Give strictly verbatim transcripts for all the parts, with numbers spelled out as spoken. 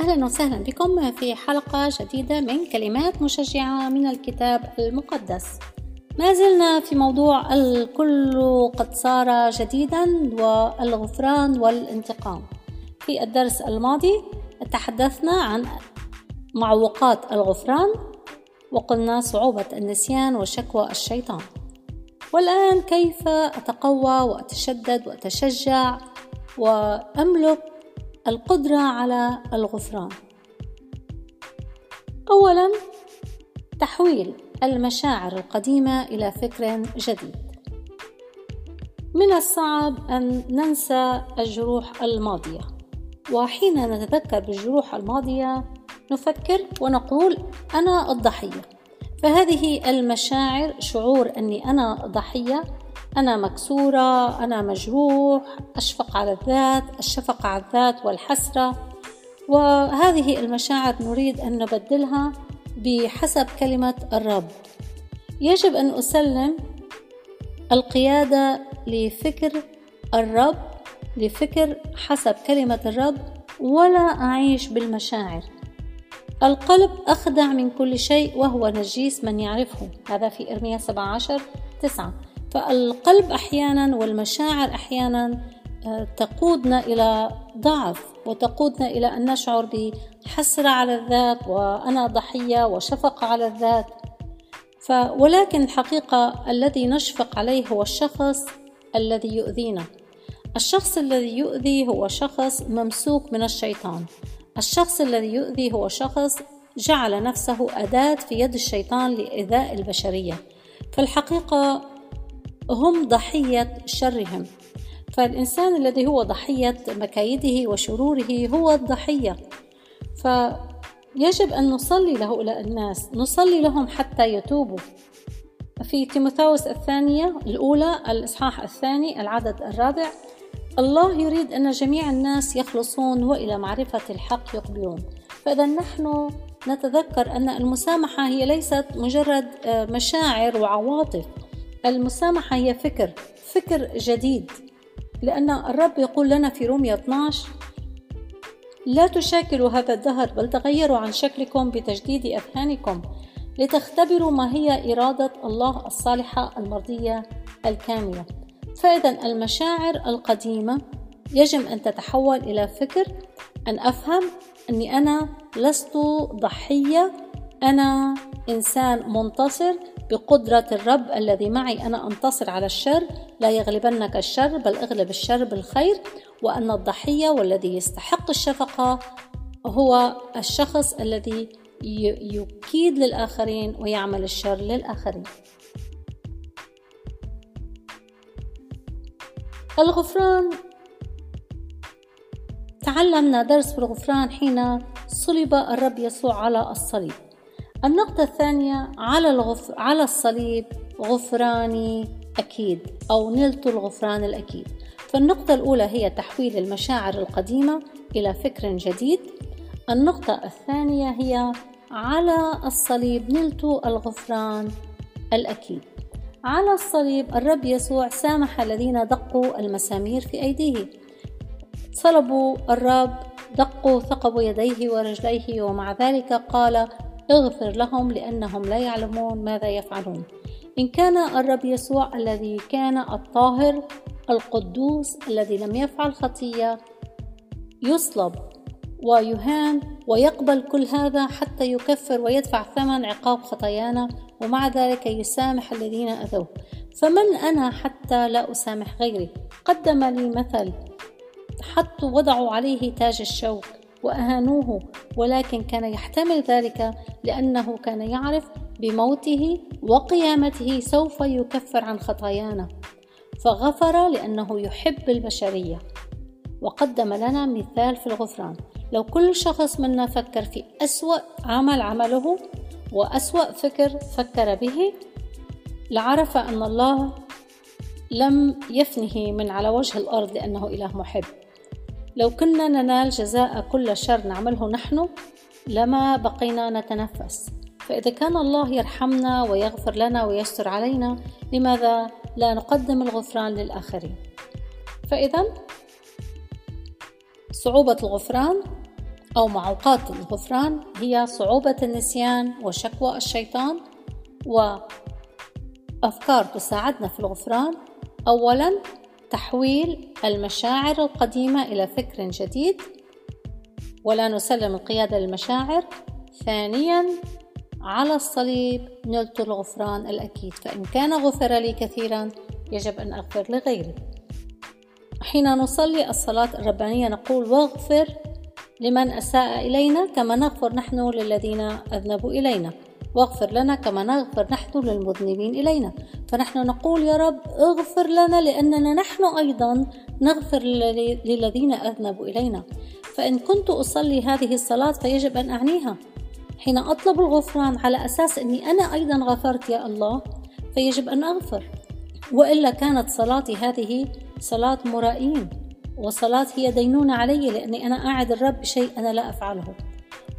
أهلا وسهلا بكم في حلقة جديدة من كلمات مشجعة من الكتاب المقدس. ما زلنا في موضوع الكل قد صار جديدا والغفران والانتقام. في الدرس الماضي تحدثنا عن معوقات الغفران وقلنا صعوبة النسيان وشكوى الشيطان، والآن كيف أتقوى وأتشدد وأتشجع وأملك القدرة على الغفران. أولا، تحويل المشاعر القديمة إلى فكر جديد. من الصعب أن ننسى الجروح الماضية، وحين نتذكر بالجروح الماضية نفكر ونقول أنا الضحية، فهذه المشاعر شعور أني أنا ضحية، أنا مكسورة، أنا مجروح، أشفق على الذات، الشفقة على الذات والحسرة. وهذه المشاعر نريد أن نبدلها بحسب كلمة الرب. يجب أن أسلم القيادة لفكر الرب، لفكر حسب كلمة الرب، ولا أعيش بالمشاعر. القلب أخدع من كل شيء وهو نجيس من يعرفه، هذا في إرميا سبعة عشر تسعة. فالقلب أحيانا والمشاعر أحيانا تقودنا إلى ضعف، وتقودنا إلى أن نشعر بحسرة على الذات وأنا ضحية وشفقة على الذات. ولكن الحقيقة الذي نشفق عليه هو الشخص الذي يؤذينا. الشخص الذي يؤذي هو شخص ممسوك من الشيطان. الشخص الذي يؤذي هو شخص جعل نفسه أداة في يد الشيطان لإيذاء البشرية، فالحقيقة هم ضحية شرهم. فالإنسان الذي هو ضحية مكايده وشروره هو الضحية، فيجب أن نصلي له إلى الناس، نصلي لهم حتى يتوبوا. في تيموثاوس الثانية الأولى الإصحاح الثاني العدد الرابع، الله يريد أن جميع الناس يخلصون وإلى معرفة الحق يقبلون. فإذا نحن نتذكر أن المسامحة هي ليست مجرد مشاعر وعواطف، المسامحة هي فكر، فكر جديد، لأن الرب يقول لنا في روميا اثنا عشر لا تشاكلوا هذا الدهر بل تغيروا عن شكلكم بتجديد أذهانكم لتختبروا ما هي إرادة الله الصالحة المرضية الكاملة. فإذا المشاعر القديمة يجب أن تتحول إلى فكر، أن أفهم أني أنا لست ضحية، أنا إنسان منتصر بقدرة الرب الذي معي، أنا أنتصر على الشر، لا يغلبنك الشر بل اغلب الشر بالخير، وأن الضحية والذي يستحق الشفقة هو الشخص الذي يكيد للآخرين ويعمل الشر للآخرين. الغفران، تعلمنا درس في الغفران حين صلب الرب يسوع على الصليب. النقطة الثانية، على الغفر على الصليب غفراني أكيد، أو نلت الغفران الأكيد. فالنقطة الأولى هي تحويل المشاعر القديمة إلى فكر جديد. النقطة الثانية هي على الصليب نلت الغفران الأكيد. على الصليب الرب يسوع سامح الذين دقوا المسامير في أيديه، صلبوا الرب، دقوا، ثقبوا يديه ورجليه، ومع ذلك قال اغفر لهم لأنهم لا يعلمون ماذا يفعلون. إن كان الرب يسوع الذي كان الطاهر القدوس الذي لم يفعل خطية يصلب ويهان ويقبل كل هذا حتى يكفر ويدفع ثمن عقاب خطايانا، ومع ذلك يسامح الذين أذوه، فمن أنا حتى لا أسامح غيري؟ قدم لي مثل حتى وضعوا عليه تاج الشوك وأهانوه، ولكن كان يحتمل ذلك لأنه كان يعرف بموته وقيامته سوف يكفر عن خطايانا، فغفر لأنه يحب البشرية وقدم لنا مثال في الغفران. لو كل شخص منا فكر في أسوأ عمل عمله وأسوأ فكر فكر به، لعرف أن الله لم يفنه من على وجه الأرض لأنه إله محب. لو كنا ننال جزاء كل شر نعمله نحن لما بقينا نتنفس. فإذا كان الله يرحمنا ويغفر لنا ويستر علينا، لماذا لا نقدم الغفران للآخرين؟ فإذا صعوبة الغفران أو معوقات الغفران هي صعوبة النسيان وشكوى الشيطان وأفكار تساعدنا في الغفران. أولاً تحويل المشاعر القديمة إلى فكر جديد ولا نسلم القيادة للمشاعر. ثانياً على الصليب نلت الغفران الأكيد، فإن كان غفر لي كثيراً يجب أن أغفر لغيري. حين نصلي الصلاة الربانية نقول واغفر لمن أساء إلينا كما نغفر نحن للذين أذنبوا إلينا، واغفر لنا كما نغفر نحن للمذنبين إلينا. فنحن نقول يا رب اغفر لنا لأننا نحن أيضا نغفر للذين أذنبوا إلينا. فإن كنت أصلي هذه الصلاة فيجب أن أعنيها. حين أطلب الغفران على أساس أني أنا أيضا غفرت يا الله فيجب أن أغفر، وإلا كانت صلاتي هذه صلاة مرائين وصلاة هي دينونة علي لأني أنا أعد الرب شيء أنا لا أفعله.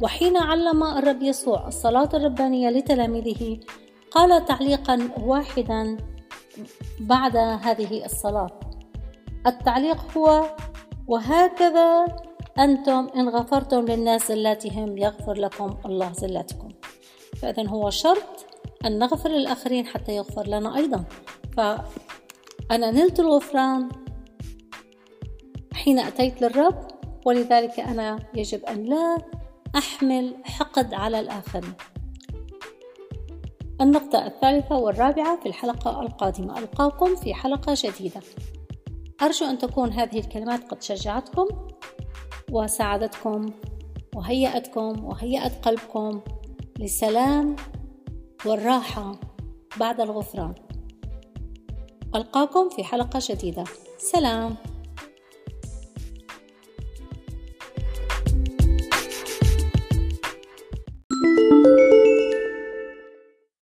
وحين علم الرب يسوع الصلاة الربانية لتلاميذه قال تعليقا واحدا بعد هذه الصلاة، التعليق هو وهكذا أنتم إن غفرتم للناس زلاتهم يغفر لكم الله زلاتكم. فإذن هو شرط أن نغفر للآخرين حتى يغفر لنا أيضا. فأنا نلت الغفران حين أتيت للرب، ولذلك أنا يجب أن لا أحمل حقد على الآخرين. النقطة الثالثة والرابعة في الحلقة القادمة، ألقاكم في حلقة جديدة. أرجو أن تكون هذه الكلمات قد شجعتكم وساعدتكم وهيأتكم وهيأت قلبكم للسلام والراحة بعد الغفران. ألقاكم في حلقة جديدة. سلام.